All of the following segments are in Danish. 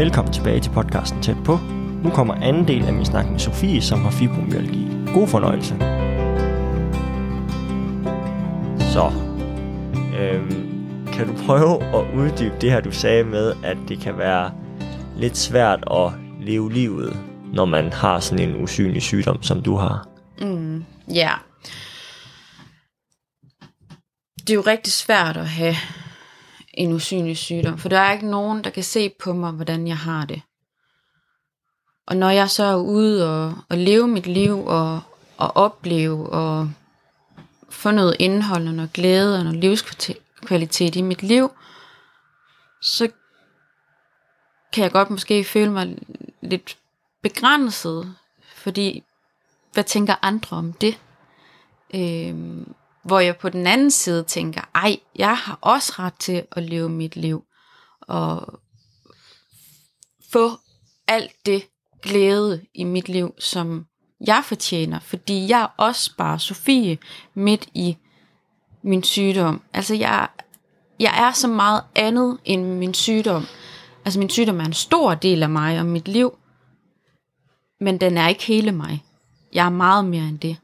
Velkommen tilbage til podcasten Tæt på. Nu kommer anden del af min snak med Sofie, som har fibromyalgi. God fornøjelse. Så, kan du prøve at uddybe det her, du sagde med, at det kan være lidt svært at leve livet, når man har sådan en usynlig sygdom, som du har? Ja. Det er jo rigtig svært at have en usynlig sygdom, for der er ikke nogen, der kan se på mig, hvordan jeg har det. Og når jeg så er ude og leve mit liv og opleve og få noget indhold og noget glæde og noget livskvalitet i mit liv, så kan jeg godt måske føle mig lidt begrænset, fordi hvad tænker andre om det? Hvor jeg på den anden side tænker, ej, jeg har også ret til at leve mit liv og få alt det glæde i mit liv, som jeg fortjener, fordi jeg er også bare Sofie midt i min sygdom. Altså jeg er så meget andet end min sygdom. Altså min sygdom er en stor del af mig og mit liv, men den er ikke hele mig. Jeg er meget mere end det.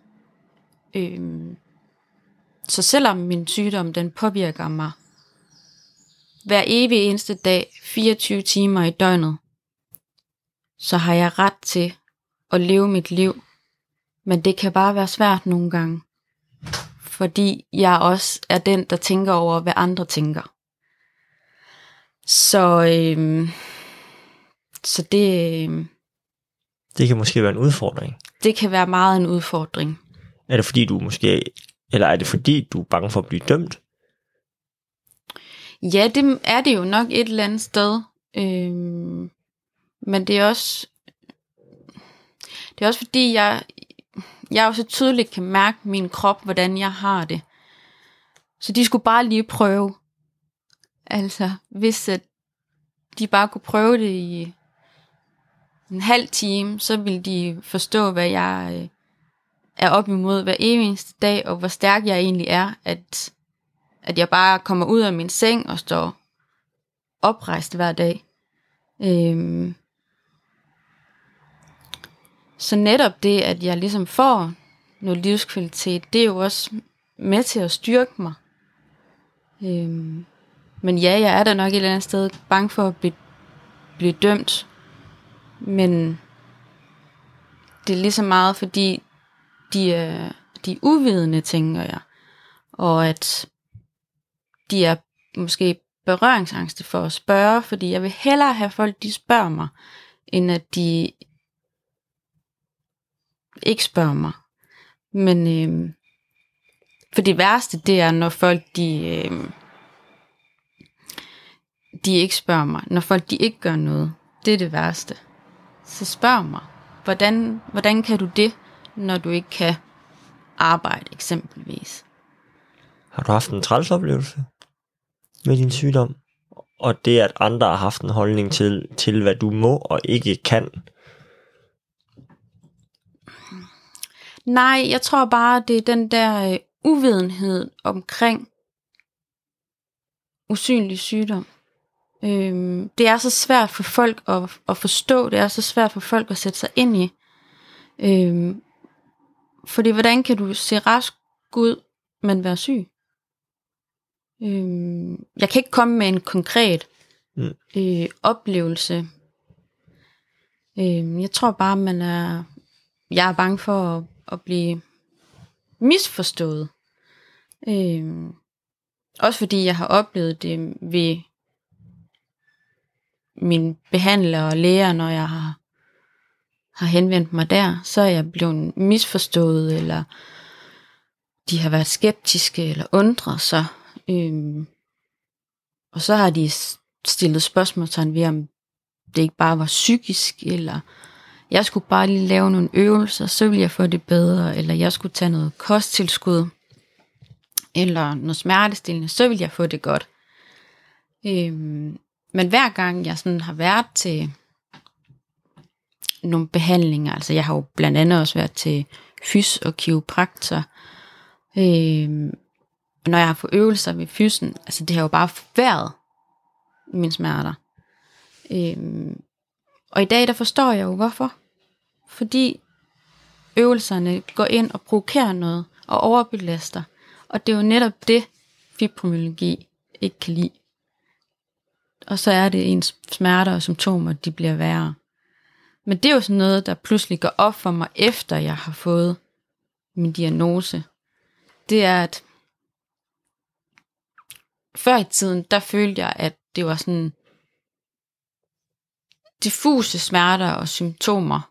Så selvom min sygdom, den påvirker mig hver evig eneste dag, 24 timer i døgnet, så har jeg ret til at leve mit liv. Men det kan bare være svært nogle gange, fordi jeg også er den, der tænker over, hvad andre tænker. Så det... Det kan måske være en udfordring. Det kan være meget en udfordring. Er det fordi du måske... Eller er det fordi, du er bange for at blive dømt? Ja, det er det jo nok et eller andet sted. Men det er også fordi, jeg også tydeligt kan mærke min krop, hvordan jeg har det. Så de skulle bare lige prøve. Altså, hvis at de bare kunne prøve det i en halv time, så ville de forstå, hvad jeg... er op imod hver eneste dag, og hvor stærk jeg egentlig er, at jeg bare kommer ud af min seng og står oprejst hver dag. Så netop det, at jeg ligesom får noget livskvalitet, det er jo også med til at styrke mig. Men ja, jeg er da nok et eller andet sted bange for at blive dømt, men det er lige så meget, fordi de er uvidende, tænker jeg. Og at de er måske berøringsangste for at spørge, fordi jeg vil hellere have folk, de spørger mig, end at de ikke spørger mig. Men for det værste, det er, når folk, de ikke spørger mig. Når folk, de ikke gør noget, det er det værste. Så spørg mig, hvordan kan du det, når du ikke kan arbejde, eksempelvis? Har du haft en træls oplevelse med din sygdom? Og det, at andre har haft en holdning til hvad du må og ikke kan? Nej, jeg tror bare, det er den der uvidenhed omkring usynlig sygdom. Det er så svært for folk at forstå. Det er så svært for folk at sætte sig ind i. Fordi hvordan kan du se rask ud, men være syg? Jeg kan ikke komme med en konkret oplevelse. Jeg tror bare, jeg er bange for at blive misforstået. Også fordi jeg har oplevet det ved mine behandlere og læger, når jeg har henvendt mig der, så er jeg blevet misforstået, eller de har været skeptiske, eller undret sig. Og så har de stillet spørgsmålstegn ved, om det ikke bare var psykisk, eller jeg skulle bare lige lave nogle øvelser, så ville jeg få det bedre, eller jeg skulle tage noget kosttilskud, eller noget smertestillende, så ville jeg få det godt. Men hver gang jeg sådan har været til nogle behandlinger, altså jeg har jo blandt andet også været til fys og kiropraktor, og når jeg har fået øvelser ved fysen, altså det har jo bare forværret mine smerter, Og i dag, der forstår jeg jo hvorfor. Fordi øvelserne går ind og provokerer noget og overbelaster. Og det er jo netop det, fibromyalgi ikke kan lide. Og så er det ens smerter og symptomer, de bliver værre. Men det er jo sådan noget, der pludselig går op for mig, efter jeg har fået min diagnose. Det er, at før i tiden, der følte jeg, at det var sådan diffuse smerter og symptomer,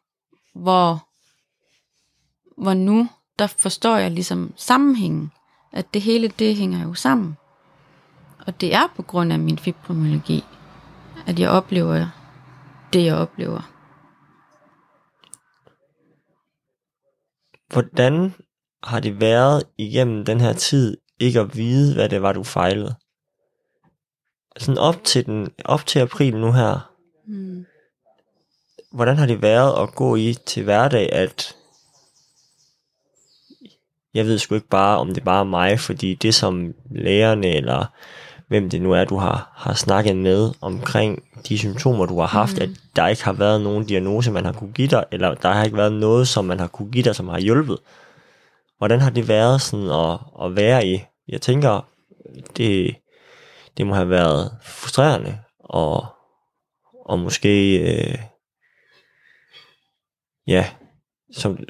hvor nu, der forstår jeg ligesom sammenhængen, at det hele, det hænger jo sammen. Og det er på grund af min fibromyalgi, at jeg oplever det, jeg oplever. Hvordan har det været igennem den her tid, ikke at vide, hvad det var, du fejlede? Sådan op til april nu her. Mm. Hvordan har det været at gå i til hverdag, at jeg ved sgu ikke bare, om det bare er mig, fordi det som lægerne eller hvem det nu er, du har snakket med omkring de symptomer, du har haft, at der ikke har været nogen diagnose, man har kunne give dig, eller der har ikke været noget, som man har kunne give dig, som har hjulpet. Hvordan har det været sådan at være i? Jeg tænker, det må have været frustrerende, og måske,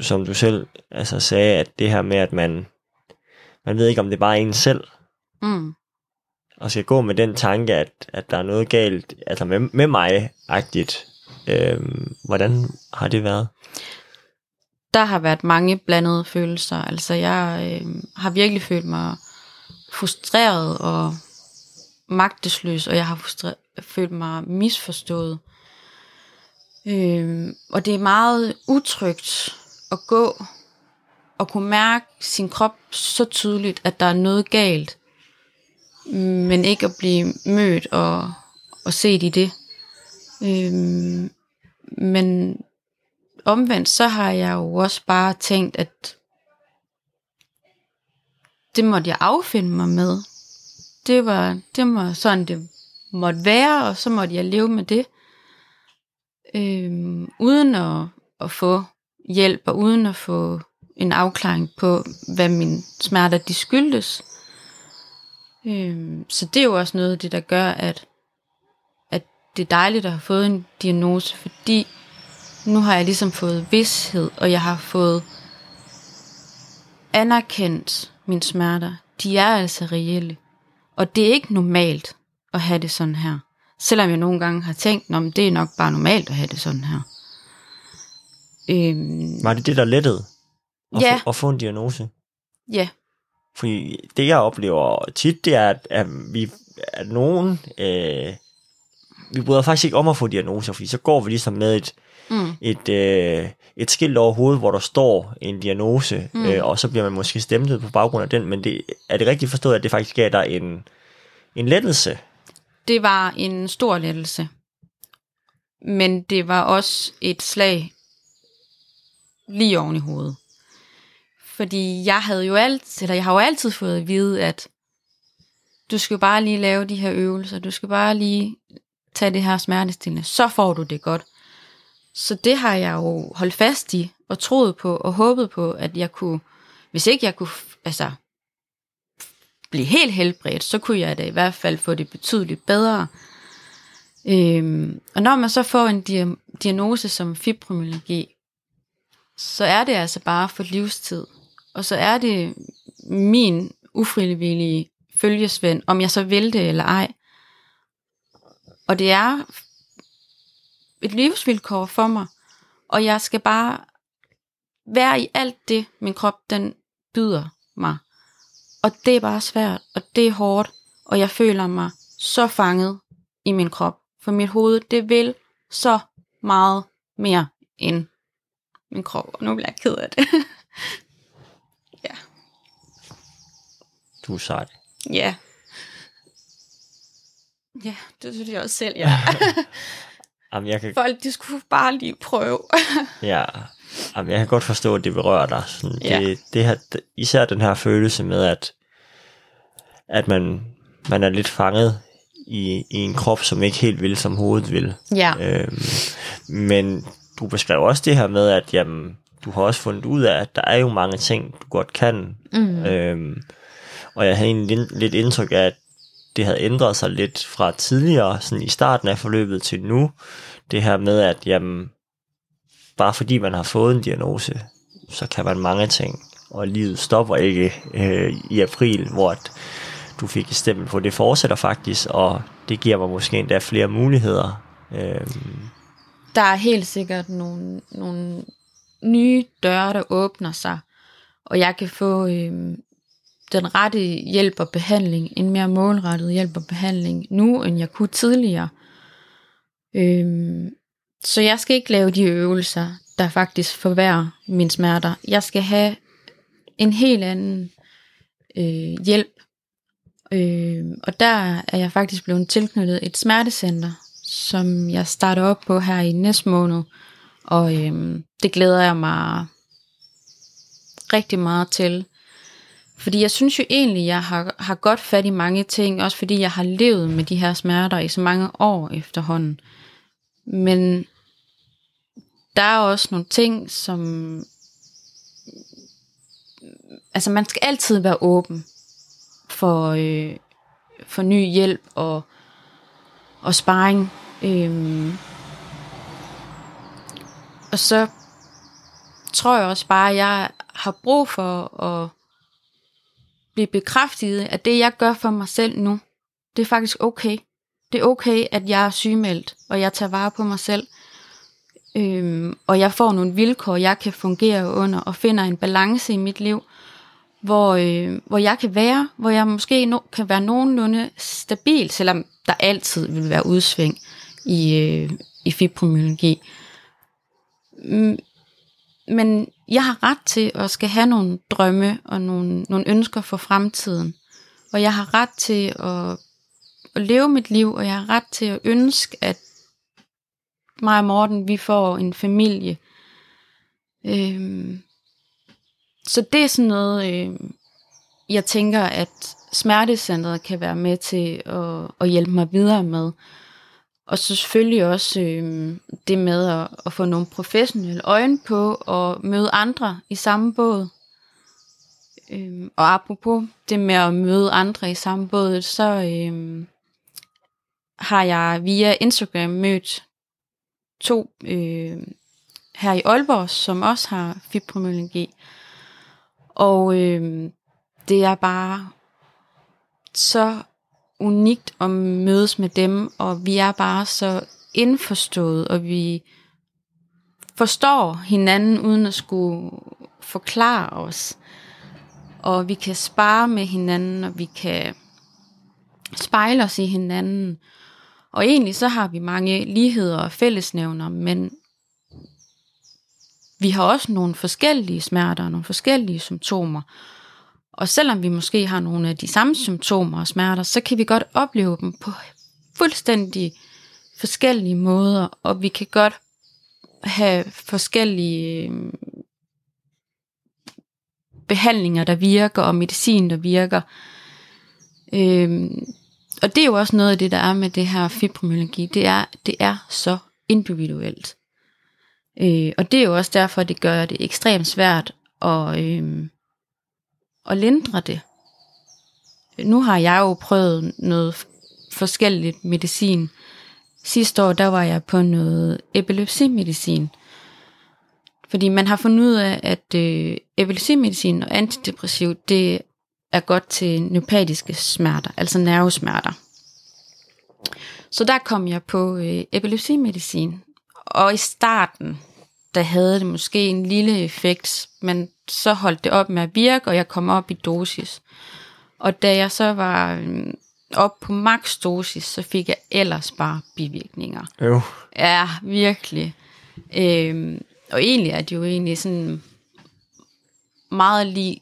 som du selv altså sagde, at det her med, at man ved ikke, om det bare er en selv. Mm. Og skal gå med den tanke, at der er noget galt altså med mig-agtigt. Hvordan har det været? Der har været mange blandede følelser. Altså jeg har virkelig følt mig frustreret og magtesløs, og jeg har følt mig misforstået. Og det er meget utrygt at gå og kunne mærke sin krop så tydeligt, at der er noget galt, men ikke at blive mødt og set i det. Men omvendt, så har jeg jo også bare tænkt, at det måtte jeg affinde mig med. Det var sådan, det måtte være, og så måtte jeg leve med det. Uden at få hjælp, og uden at få en afklaring på, hvad mine smerter de skyldes. Så det er jo også noget af det, der gør, at det er dejligt at have fået en diagnose, fordi nu har jeg ligesom fået vished, og jeg har fået anerkendt mine smerter. De er altså reelle, og det er ikke normalt at have det sådan her. Selvom jeg nogle gange har tænkt, men det er nok bare normalt at have det sådan her. Var det det, der lettede? Ja. At få en diagnose? Ja. Fordi det, jeg oplever tit, det er, at nogen... vi bryder faktisk ikke om at få diagnoser, fordi så går vi ligesom med et skilt over hovedet, hvor der står en diagnose, og så bliver man måske stemt på baggrund af den, men er det rigtigt forstået, at det faktisk gav dig en lettelse? Det var en stor lettelse, men det var også et slag lige oven i hovedet. Fordi jeg har jo altid fået at vide, at du skal bare lige lave de her øvelser, du skal bare lige tage det her smertestillende, så får du det godt. Så det har jeg jo holdt fast i, og troet på, og håbet på, at jeg kunne, hvis ikke jeg kunne blive helt helbredt, så kunne jeg da i hvert fald få det betydeligt bedre. Og når man så får en diagnose som fibromyalgi, så er det altså bare for livstid. Og så er det min ufrivillige følgesvend, om jeg så vil det eller ej. Og det er et livsvilkår for mig, og jeg skal bare være i alt det, min krop den byder mig. Og det er bare svært, og det er hårdt, og jeg føler mig så fanget i min krop. For mit hoved, det vil så meget mere end min krop. Og nu bliver jeg ked af det. Ja. Du er sej. Ja. Ja, det synes jeg også selv, ja. Jamen, folk, de skulle bare lige prøve. Ja, jamen, jeg kan godt forstå, at det berører dig. Sådan, ja. Det her, især den her følelse med, at man er lidt fanget i en krop, som ikke helt vil, som hovedet vil. Ja. Men du beskrev også det her med, at jamen, du har også fundet ud af, at der er jo mange ting, du godt kan. Mm. Og jeg havde egentlig lidt indtryk af, at det havde ændret sig lidt fra tidligere, sådan i starten af forløbet til nu. Det her med, at jamen, bare fordi man har fået en diagnose, så kan man mange ting. Og livet stopper ikke i april, hvor du fik et stempel på. Det fortsætter faktisk, og det giver mig måske endda flere muligheder. Der er helt sikkert nogle nye døre, der åbner sig, og jeg kan få den rette hjælp og behandling, en mere målrettet hjælp og behandling nu, end jeg kunne tidligere. Så jeg skal ikke lave de øvelser, der faktisk forværrer mine smerter. Jeg skal have en helt anden hjælp. Og der er jeg faktisk blevet tilknyttet et smertecenter, som jeg starter op på her i næste måned. Og det glæder jeg mig rigtig meget til. Fordi jeg synes jo egentlig, jeg har godt fat i mange ting. Også fordi jeg har levet med de her smerter i så mange år efterhånden. Men der er også nogle ting, som... Altså man skal altid være åben for ny hjælp og sparring. Og så tror jeg også bare, at jeg har brug for at blive bekræftet, at det jeg gør for mig selv nu, det er faktisk okay. Det er okay, at jeg er sygemeldt, og jeg tager vare på mig selv. Og jeg får nogle vilkår, jeg kan fungere under, og finder en balance i mit liv, hvor jeg kan være, hvor jeg måske kan være nogenlunde stabil, selvom der altid vil være udsving i fibromyalgi. Men jeg har ret til at skal have nogle drømme og nogle ønsker for fremtiden, og jeg har ret til at leve mit liv, og jeg har ret til at ønske, at mig og Morten, vi får en familie. Så det er sådan noget, jeg tænker, at smertecentret kan være med til at hjælpe mig videre med. Og så selvfølgelig også det med at få nogle professionelle øjne på og møde andre i samme båd. Og apropos det med at møde andre i samme båd, så har jeg via Instagram mødt 2 her i Aalborg, som også har fibromyalgi. Og det er bare så unikt at mødes med dem, og vi er bare så indforstået, og vi forstår hinanden uden at skulle forklare os. Og vi kan spare med hinanden, og vi kan spejle os i hinanden. Og egentlig så har vi mange ligheder og fællesnævner, men vi har også nogle forskellige smerter og nogle forskellige symptomer. Og selvom vi måske har nogle af de samme symptomer og smerter, så kan vi godt opleve dem på fuldstændig forskellige måder, og vi kan godt have forskellige behandlinger, der virker, og medicin, der virker. Og det er jo også noget af det, der er med det her fibromyalgi. Det er så individuelt. Og det er jo også derfor, det gør det ekstremt svært at lindre det. Nu har jeg jo prøvet noget forskelligt medicin. Sidste år, der var jeg på noget epilepsimedicin. Fordi man har fundet ud af, at epilepsimedicin og antidepressiv, det er godt til neuropatiske smerter, altså nervesmerter. Så der kom jeg på epilepsimedicin, og i starten, der havde det måske en lille effekt, men så holdt det op med at virke, og jeg kom op i dosis. Og da jeg så var op på maks dosis, så fik jeg ellers bare bivirkninger. Jo. Ja, virkelig. Og egentlig er det jo egentlig sådan meget lige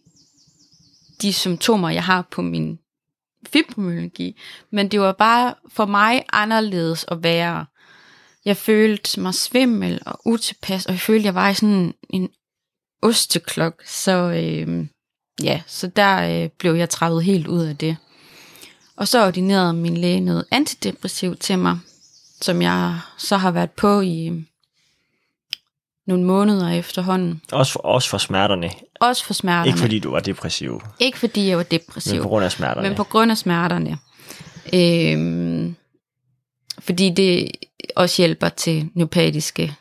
de symptomer, jeg har på min fibromyalgi, men det var bare for mig anderledes at være. Jeg følte mig svimmel og utilpas, og jeg følte, jeg var i sådan en osteklok, så så der blev jeg trævet helt ud af det. Og så ordinerede min læge noget antidepressivt til mig, som jeg så har været på i nogle måneder efterhånden. Også for smerterne? Også for smerterne. Ikke fordi du var depressiv? Ikke fordi jeg var depressiv. Men på grund af smerterne? Men på grund af smerterne. Fordi det også hjælper til neuropatiske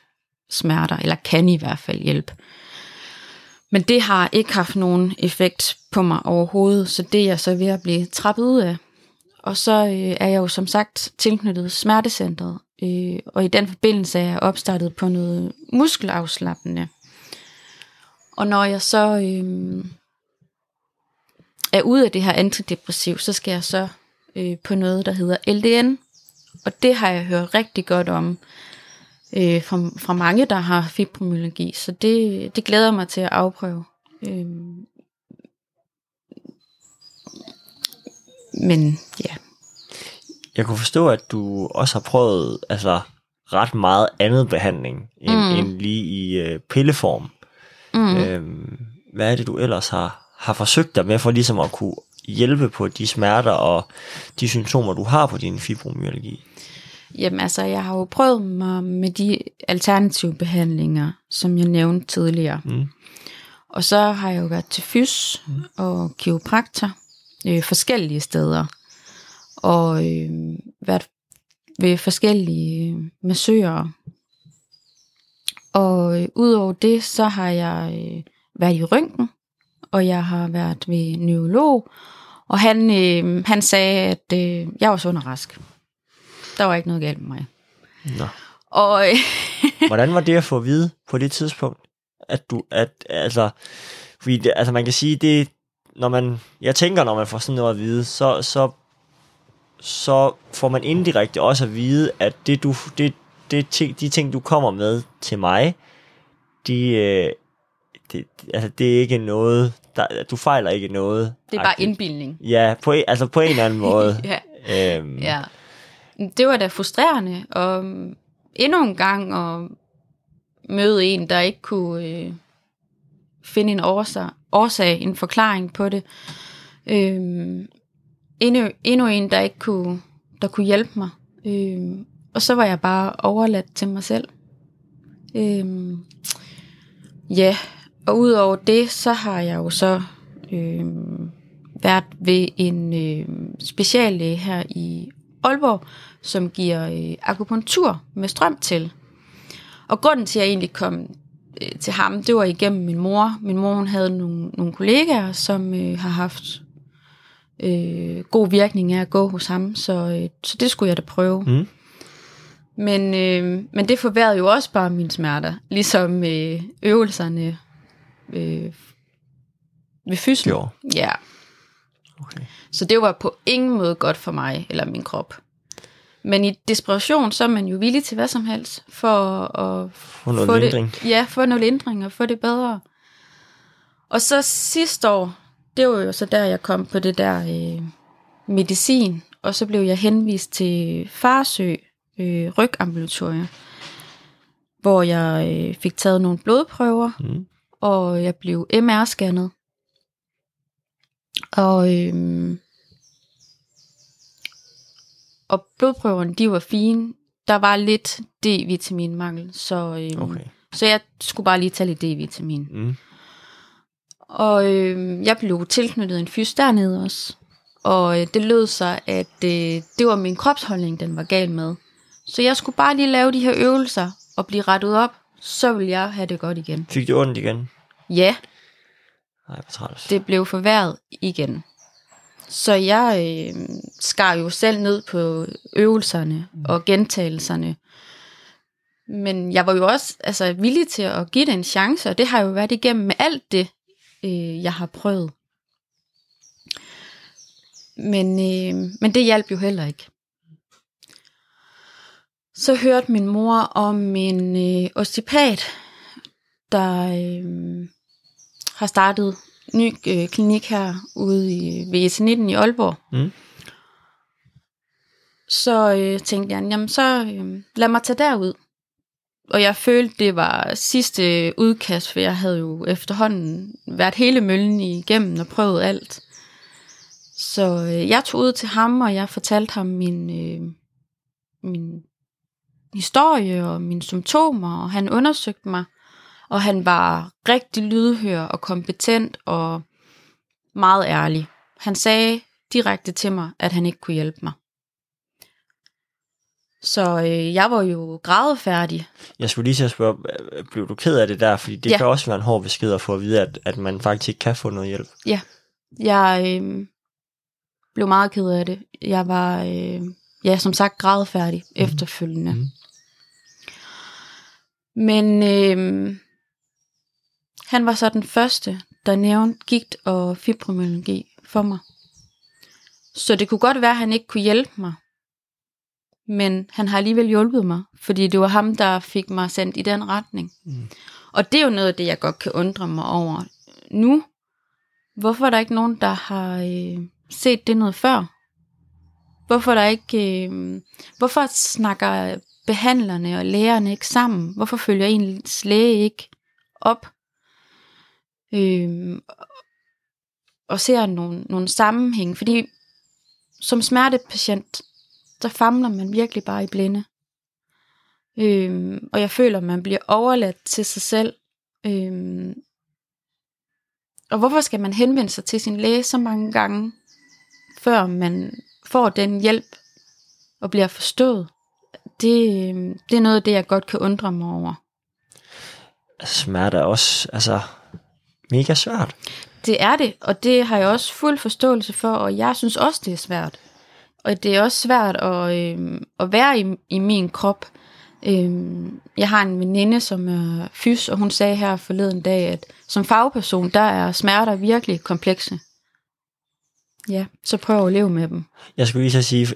smerter, eller kan i hvert fald hjælpe. Men det har ikke haft nogen effekt på mig overhovedet, så det er jeg så ved at blive trappet ud af. Og så er jeg jo som sagt tilknyttet smertecentret, og i den forbindelse er jeg opstartet på noget muskelafslappende. Og når jeg så er ude af det her antidepressiv, så skal jeg så på noget, der hedder LDN. Og det har jeg hørt rigtig godt om fra mange, der har fibromyalgi. Så det glæder mig til at afprøve. Men ja. Jeg kunne forstå, at du også har prøvet altså ret meget andet behandling end lige i pilleform. Hvad er det, du ellers har forsøgt dig med for ligesom at kunne hjælpe på de smerter og de symptomer, du har på din fibromyalgi? Jamen altså, jeg har jo prøvet mig med de alternative behandlinger, som jeg nævnte tidligere. Og så har jeg jo været til fys og kiropraktor forskellige steder. Og været ved forskellige massører. Og udover det, så har jeg været i røntgen, og jeg har været ved neurolog. Og han sagde, at jeg var sund og rask. Der var ikke noget galt med mig. Nå. Og hvordan var det at få at vide på det tidspunkt, at du man kan sige det, når man får sådan noget at vide, så får man indirekte også at vide, at de ting du kommer med til mig, det er ikke noget, du fejler ikke noget. Det er bare indbildning. Ja, på en eller anden måde. Ja. Ja. Det var da frustrerende, og endnu en gang at møde en, der ikke kunne finde en årsag, en forklaring på det. Endnu en, der ikke kunne, der kunne hjælpe mig. Og så var jeg bare overladt til mig selv. Ja, og udover det, så har jeg jo så været ved en speciallæge her i Aalborg, som giver akupunktur med strøm til. Og grunden til, at jeg egentlig kom til ham, det var igennem min mor. Min mor, hun havde nogle kollegaer, som har haft god virkning af at gå hos ham, så det skulle jeg da prøve. Men det forværrede jo også bare mine smerter, ligesom øvelserne ved fysio. Ja. Okay. Så det var på ingen måde godt for mig eller min krop. Men i desperation, så er man jo villig til hvad som helst for at få noget lindring og få det bedre. Og så sidste år, det var jo så der, jeg kom på det der medicin, og så blev jeg henvist til Farsø rygambulatorie, hvor jeg fik taget nogle blodprøver, og jeg blev MR-scannet. Og blodprøverne, de var fine. Der var lidt D-vitaminmangel, så jeg skulle bare lige tage lidt D-vitamin. Og jeg blev tilknyttet en fys dernede også. Og det lød så, at det var min kropsholdning, den var gal med. Så jeg skulle bare lige lave de her øvelser og blive rettet op, så ville jeg have det godt igen. Fik det ondt igen? Ja. Det blev forværret igen. Så jeg skar jo selv ned på øvelserne og gentagelserne. Men jeg var jo også villig til at give det en chance, og det har jo været igennem med alt det, jeg har prøvet. Men det hjalp jo heller ikke. Så hørte min mor om en osteopat, der har startet ny klinik her ude i VS19 i Aalborg. Så tænkte jeg, jamen så lad mig tage derud. Og jeg følte, det var sidste udkast, for jeg havde jo efterhånden været hele møllen igennem og prøvet alt. Så jeg tog ud til ham, og jeg fortalte ham min historie og mine symptomer, og han undersøgte mig, og han var rigtig lydhør og kompetent og meget ærlig. Han sagde direkte til mig, at han ikke kunne hjælpe mig. Så jeg var jo grædefærdig. Jeg skulle lige til at spørge, blev du ked af det der? Fordi det kan også være en hård besked at få at vide, at man faktisk ikke kan få noget hjælp. Ja, jeg blev meget ked af det. Jeg var, som sagt, grædefærdig efterfølgende. Men han var så den første, der nævnte gigt og fibromyalgi for mig. Så det kunne godt være, at han ikke kunne hjælpe mig. Men han har alligevel hjulpet mig, fordi det var ham, der fik mig sendt i den retning. Og det er jo noget af det, jeg godt kan undre mig over nu. Hvorfor er der ikke nogen, der har set det noget før? Hvorfor snakker behandlerne og lægerne ikke sammen? Hvorfor følger ens læge ikke op og ser nogle sammenhæng? Fordi som smertepatient, så famler man virkelig bare i blinde. Og jeg føler, man bliver overladt til sig selv. Og hvorfor skal man henvende sig til sin læge så mange gange, før man får den hjælp og bliver forstået? Det er noget af det, jeg godt kan undre mig over. Smerte er også mega svært. Det er det, og det har jeg også fuld forståelse for, og jeg synes også, det er svært. Og det er også svært at være i min krop. Jeg har en veninde, som er fys, og hun sagde her forleden dag, at som fagperson, der er smerter virkelig komplekse. Ja, så prøv at leve med dem. Jeg skulle lige så sige,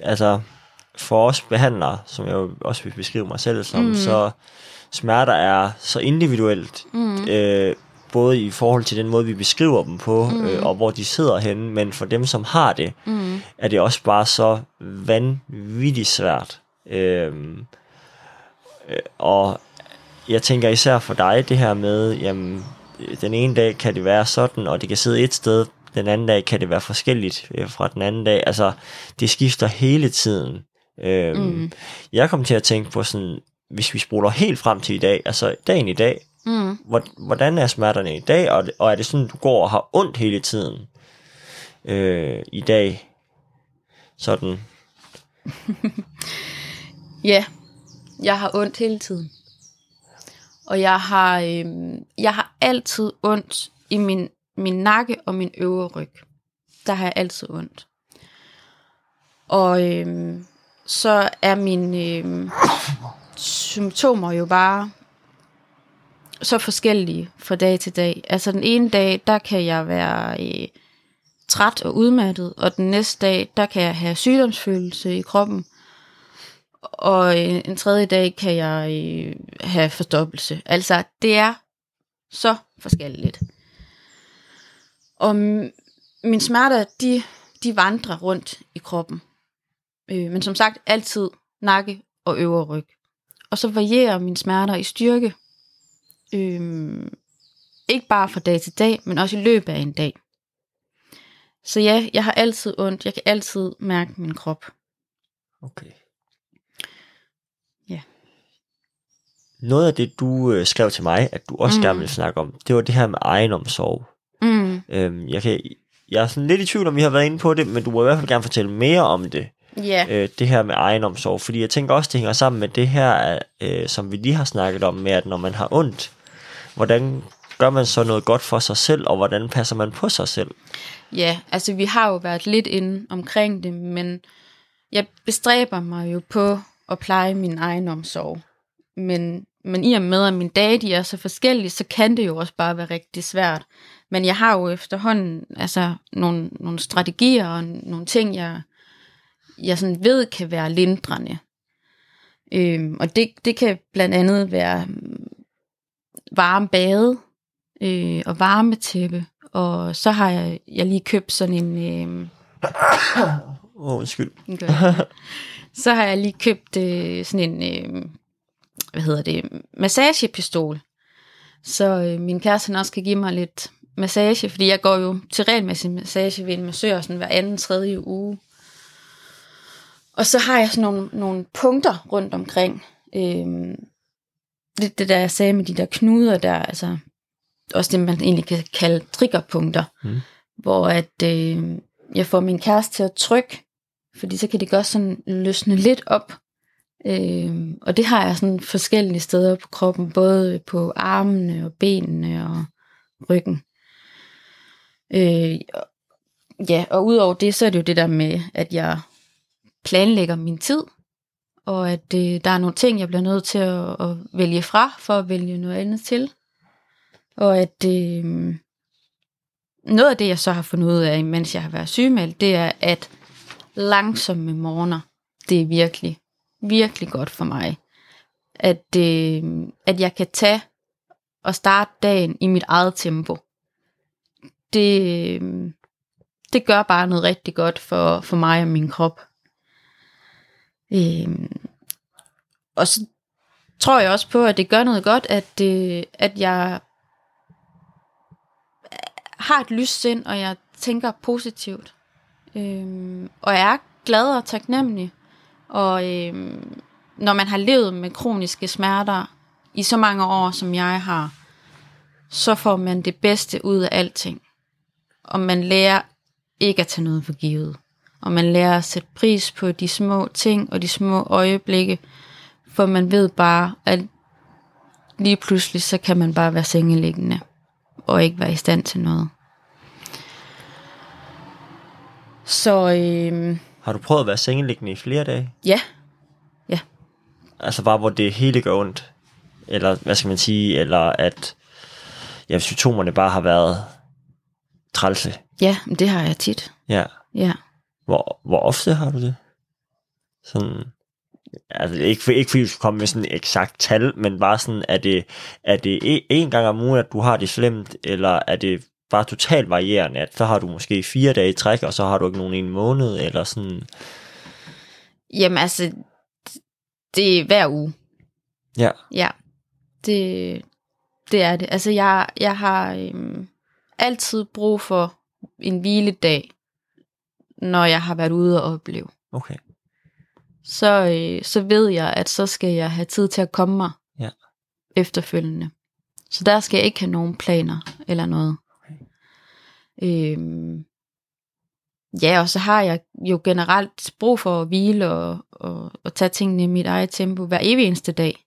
for os behandlere, som jeg jo også vil beskrive mig selv som, så smerter er så individuelt, både i forhold til den måde, vi beskriver dem på, og hvor de sidder henne, men for dem, som har det, er det også bare så vanvittigt svært. Og jeg tænker især for dig, det her med, jamen, den ene dag kan det være sådan, og det kan sidde et sted, den anden dag kan det være forskelligt fra den anden dag. Det skifter hele tiden. Jeg kom til at tænke på sådan, hvis vi spoler helt frem til i dag, dagen i dag, hvordan er smerterne i dag, og er det sådan, du går og har ondt hele tiden i dag? Sådan. Ja, jeg har ondt hele tiden. Og jeg har altid ondt i min nakke og min øvre ryg. Der har jeg altid ondt. Og så er mine symptomer jo bare så forskellige fra dag til dag. Den ene dag, der kan jeg være træt og udmattet, og den næste dag, der kan jeg have sygdomsfølelse i kroppen, og en tredje dag kan jeg have forstoppelse. Det er så forskelligt. Og mine smerter, de vandrer rundt i kroppen. Men som sagt, altid nakke og øvre ryg. Og så varierer mine smerter i styrke. Ikke bare fra dag til dag, men også i løbet af en dag. Så ja, jeg har altid ondt. Jeg kan altid mærke min krop. Okay. Ja. Noget af det, du skrev til mig, at du også gerne ville snakke om, det var det her med egenomsorg. Jeg er sådan lidt i tvivl om vi har været inde på det, men du må i hvert fald gerne fortælle mere om det. Det her med egenomsorg, fordi jeg tænker også det hænger sammen med det her som vi lige har snakket om med, at når man har ondt, hvordan gør man så noget godt for sig selv, og hvordan passer man på sig selv? Ja, vi har jo været lidt inde omkring det, men jeg bestræber mig jo på at pleje min egenomsorg, men i og med at mine dage de er så forskellige, så kan det jo også bare være rigtig svært. Men jeg har jo efterhånden nogle strategier og nogle ting, jeg sådan ved kan være lindrende. Og det kan blandt andet være varme bade og varmetæppe. Og så har jeg lige købt sådan en... undskyld. Så har jeg lige købt sådan en... massagepistol. Så min kæreste også kan give mig lidt massage, fordi jeg går jo til regelmæssig massage ved en massør sådan hver anden, tredje uge. Og så har jeg sådan nogle punkter rundt omkring. Lidt det der, jeg sagde med de der knuder der, altså også det, man egentlig kan kalde triggerpunkter, hvor at jeg får min kæreste til at trykke, fordi så kan det godt sådan løsne lidt op. Og det har jeg sådan forskellige steder på kroppen, både på armene og benene og ryggen. Ja, og udover det, så er det jo det der med, at jeg planlægger min tid, og at der er nogle ting, jeg bliver nødt til at vælge fra, for at vælge noget andet til. Og at noget af det, jeg så har fundet ud af, mens jeg har været sygemeldt, det er, at langsomme morgener, det er virkelig, virkelig godt for mig. At jeg kan tage og starte dagen i mit eget tempo. Det gør bare noget rigtig godt for mig og min krop. Og så tror jeg også på, at det gør noget godt, at jeg har et lyst sind, og jeg tænker positivt. Og jeg er glad og taknemmelig. Og når man har levet med kroniske smerter i så mange år, som jeg har, så får man det bedste ud af alting. Og man lærer ikke at tage noget for givet. Og man lærer at sætte pris på de små ting og de små øjeblikke. For man ved bare, at lige pludselig, så kan man bare være sengeliggende. Og ikke være i stand til noget. Så har du prøvet at være sengeliggende i flere dage? Ja. Altså bare hvor det hele gør ondt, eller hvad skal man sige, eller at ja, symptomerne bare har været trælse. Ja, det har jeg tit. Ja. Hvor ofte har du det? Sådan altså ikke fordi du skal komme med sådan et eksakt tal, men bare sådan er det en gang om ugen, at du har det slemt, eller er det bare totalt varierende, at så har du måske 4 dage i træk, og så har du ikke nogen i en måned, eller sådan? Jamen altså, det er hver uge. Ja. Ja, det er det. Altså jeg har altid brug for en hviledag, når jeg har været ude og opleve. Okay. Så ved jeg, at så skal jeg have tid til at komme mig efterfølgende. Så der skal jeg ikke have nogen planer eller noget. Ja, og så har jeg jo generelt brug for at hvile og tage tingene i mit eget tempo hver evig eneste dag.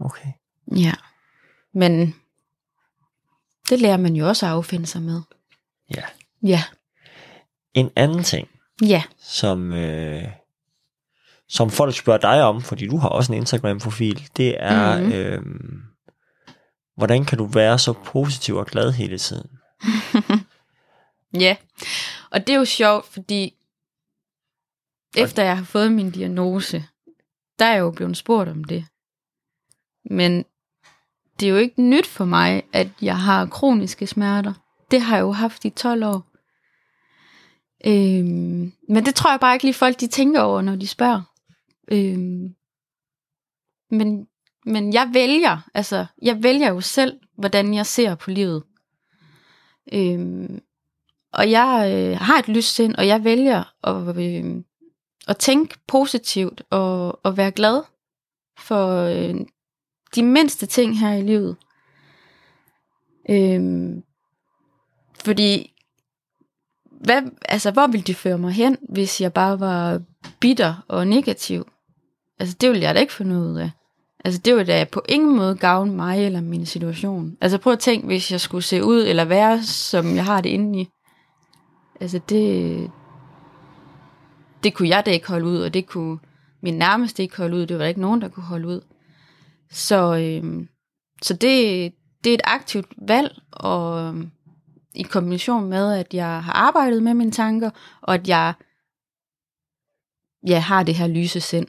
Okay. Ja, men det lærer man jo også at affinde sig med. Ja. En anden ting, som folk spørger dig om, fordi du har også en Instagram-profil, det er hvordan kan du være så positiv og glad hele tiden? Ja, og det er jo sjovt, fordi efter jeg har fået min diagnose, der er jeg jo blevet spurgt om det. Men det er jo ikke nyt for mig, at jeg har kroniske smerter. Det har jeg jo haft i 12 år. Men det tror jeg bare ikke lige folk, de tænker over, når de spørger. Men jeg vælger jo selv, hvordan jeg ser på livet. Og jeg har et lyst sind, og jeg vælger at tænke positivt og være glad for de mindste ting her i livet. Fordi hvor ville det føre mig hen, hvis jeg bare var bitter og negativ? Altså det ville jeg da ikke finde ud af. Altså det ville da på ingen måde gavne mig eller min situation. Altså prøv at tænke, hvis jeg skulle se ud eller være, som jeg har det indeni. Altså det kunne jeg da ikke holde ud, og det kunne min nærmeste ikke holde ud. Det var der ikke nogen, der kunne holde ud. Så det er et aktivt valg, og i kombination med, at jeg har arbejdet med mine tanker, og at jeg har det her lyse sind.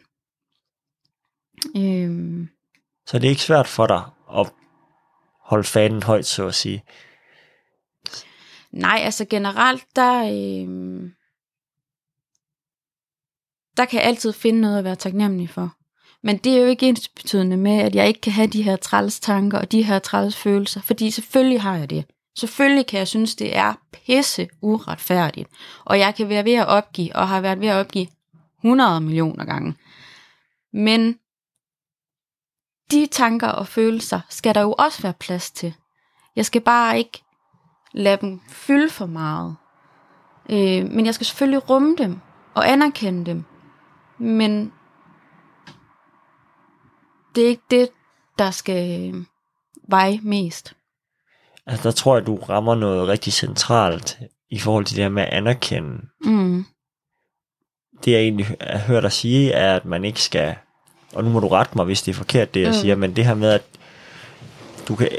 Så det er ikke svært for dig at holde fanen højt, så at sige? Nej, altså generelt, der kan jeg altid finde noget at være taknemmelig for. Men det er jo ikke ensbetydende med, at jeg ikke kan have de her træls tanker og de her træls følelser, fordi selvfølgelig har jeg det. Selvfølgelig kan jeg synes, det er pisse uretfærdigt, og jeg kan være ved at opgive, og har været ved at opgive 100 millioner gange. Men de tanker og følelser skal der jo også være plads til. Jeg skal bare ikke lade dem fylde for meget. Men jeg skal selvfølgelig rumme dem og anerkende dem. Men det er ikke det, der skal veje mest. Altså der tror jeg, du rammer noget rigtig centralt i forhold til det her med at anerkende. Mm. Det jeg egentlig har hørt dig sige, er at man ikke skal, og nu må du rette mig, hvis det er forkert det jeg siger, men det her med at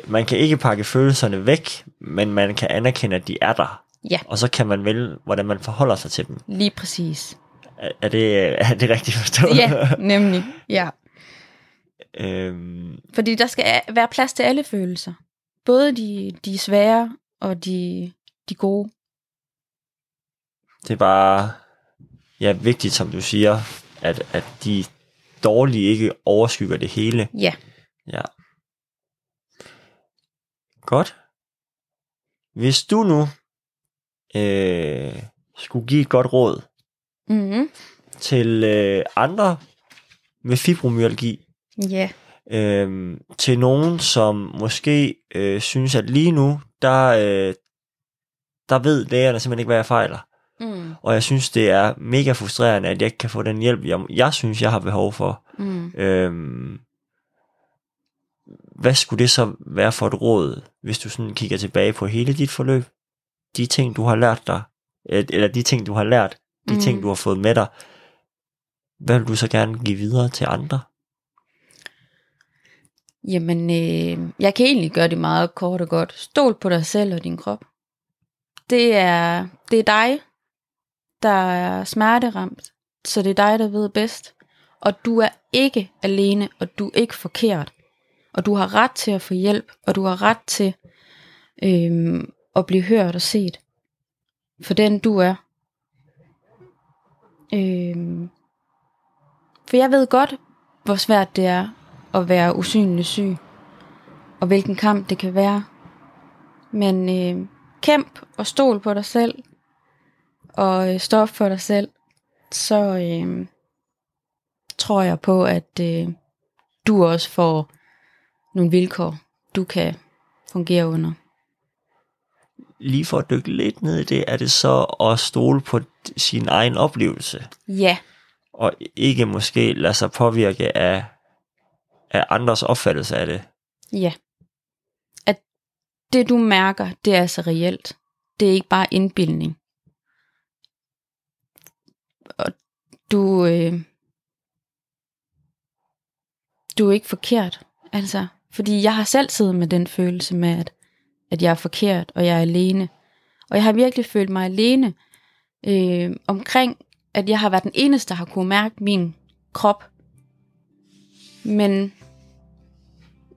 man kan ikke pakke følelserne væk, men man kan anerkende, at de er der. Ja. Og så kan man vælge, hvordan man forholder sig til dem. Lige præcis. Er det rigtigt forstået? Ja, nemlig. Ja. Fordi der skal være plads til alle følelser. Både de svære og de gode. Det er bare vigtigt, som du siger, at de dårlige ikke overskygger det hele. Ja. Ja. Godt. Hvis du nu skulle give et godt råd til andre med fibromyalgi, til nogen, som måske synes, at lige nu, der ved lægerne simpelthen ikke, hvad jeg fejler. Mm. Og jeg synes, det er mega frustrerende, at jeg ikke kan få den hjælp, jeg synes, jeg har behov for. Mm. Hvad skulle det så være for et råd, hvis du sådan kigger tilbage på hele dit forløb? De ting, du har lært dig, eller de ting, du har lært, de ting, du har fået med dig, hvad vil du så gerne give videre til andre? Jamen, jeg kan egentlig gøre det meget kort og godt. Stol på dig selv og din krop. Det er dig, der er smerteramt, så det er dig, der ved bedst. Og du er ikke alene, og du er ikke forkert. Og du har ret til at få hjælp, og du har ret til at blive hørt og set. For den du er. For jeg ved godt, hvor svært det er at være usynlig syg, og hvilken kamp det kan være. Men kæmp og stol på dig selv, og stå op for dig selv, så tror jeg på, at du også får nogle vilkår, du kan fungere under. Lige for at dykke lidt ned i det, er det så at stole på sin egen oplevelse. Ja. Og ikke måske lade sig påvirke af andres opfattelse af det. Ja. At det du mærker, det er altså reelt. Det er ikke bare indbildning. Og du er ikke forkert. Altså, fordi jeg har selv siddet med den følelse med, at jeg er forkert, og jeg er alene. Og jeg har virkelig følt mig alene omkring, at jeg har været den eneste, der har kunne mærke min krop. Men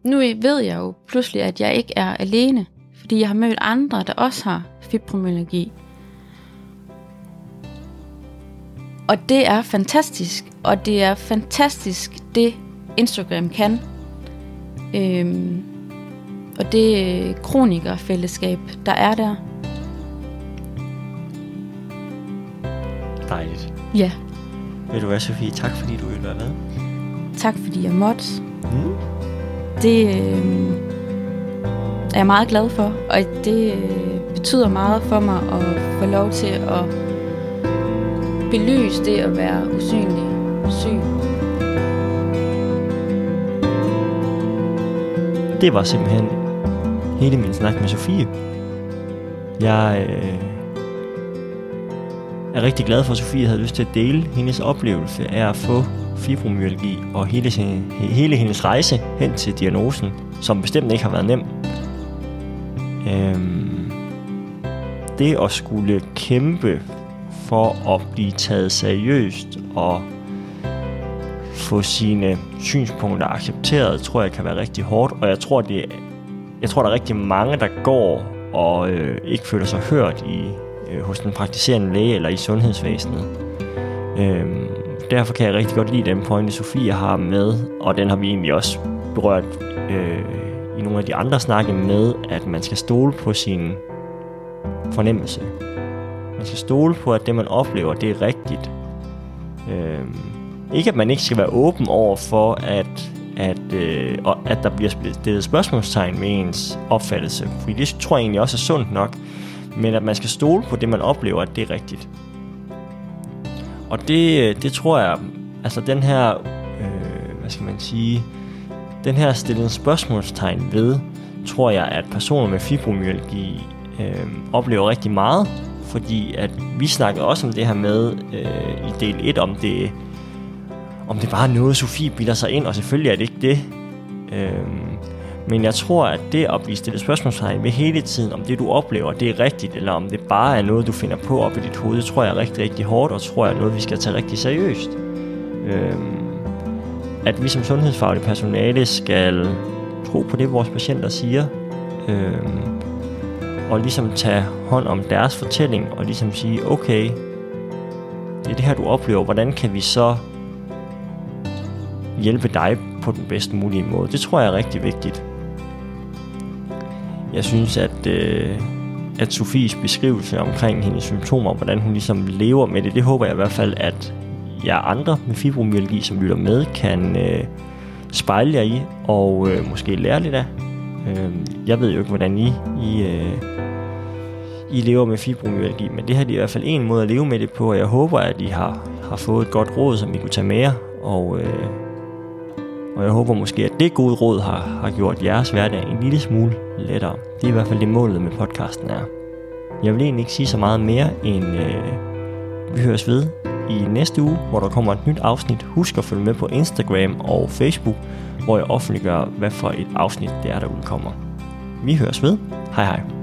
nu ved jeg jo pludselig, at jeg ikke er alene, fordi jeg har mødt andre, der også har fibromyalgi. Og det er fantastisk, og det er fantastisk, det Instagram kan. Og det kronikerfællesskab, der er der. Dejligt. Ja. Ved du hvad, Sofie? Tak fordi du ville være med. Tak fordi jeg måtte. Mm. Det er jeg meget glad for, og det betyder meget for mig at få lov til at belyse det at være usynlig syg. Det var simpelthen hele min snak med Sofie. Jeg er rigtig glad for, at Sofie havde lyst til at dele hendes oplevelse af at få fibromyalgi og hele hendes rejse hen til diagnosen, som bestemt ikke har været nem. Det at skulle kæmpe for at blive taget seriøst og få sine synspunkter accepteret, tror jeg kan være rigtig hårdt, og jeg tror der er rigtig mange, der går og ikke føler sig hørt hos den praktiserende læge eller i sundhedsvæsenet. derfor kan jeg rigtig godt lide den pointe, Sofie har med, og den har vi egentlig også berørt i nogle af de andre snakke med, at man skal stole på sin fornemmelse. Man skal stole på, at det, man oplever, det er rigtigt. Ikke, at man ikke skal være åben over for, at der bliver stillet spørgsmålstegn med ens opfattelse. Fordi det tror jeg egentlig også er sundt nok. Men at man skal stole på det, man oplever, at det er rigtigt. Og det tror jeg, altså den her, den her stillet spørgsmålstegn ved, tror jeg, at personer med fibromyalgi oplever rigtig meget. Fordi at vi snakkede også om det her med i del 1, om det bare er noget, Sofie bilder sig ind, og selvfølgelig er det ikke det. Men jeg tror, at det at blive stillet spørgsmålstegn ved hele tiden, om det du oplever, det er rigtigt, eller om det bare er noget, du finder på op i dit hoved, tror jeg er rigtig, rigtig hårdt, og tror jeg er noget, vi skal tage rigtig seriøst. At vi som sundhedsfaglige personale skal tro på det, vores patienter siger, og ligesom tage hånd om deres fortælling, og ligesom sige, okay, det er det her, du oplever, hvordan kan vi så hjælpe dig på den bedst mulige måde. Det tror jeg er rigtig vigtigt. Jeg synes, at Sofies beskrivelse omkring hendes symptomer, hvordan hun ligesom lever med det, det håber jeg i hvert fald, at jer andre med fibromyalgi, som lytter med, kan spejle jer i, og måske lære lidt af. Jeg ved jo ikke, hvordan I lever med fibromyalgi, men det her er i hvert fald en måde at leve med det på, og jeg håber, at I har fået et godt råd, som I kunne tage med jer, og jeg håber måske, at det gode råd har gjort jeres hverdag en lille smule lettere. Det er i hvert fald det målet med podcasten er. Jeg vil egentlig ikke sige så meget mere, end vi høres ved i næste uge, hvor der kommer et nyt afsnit. Husk at følge med på Instagram og Facebook, hvor jeg offentliggør, hvad for et afsnit det er, der udkommer. Vi høres ved. Hej hej.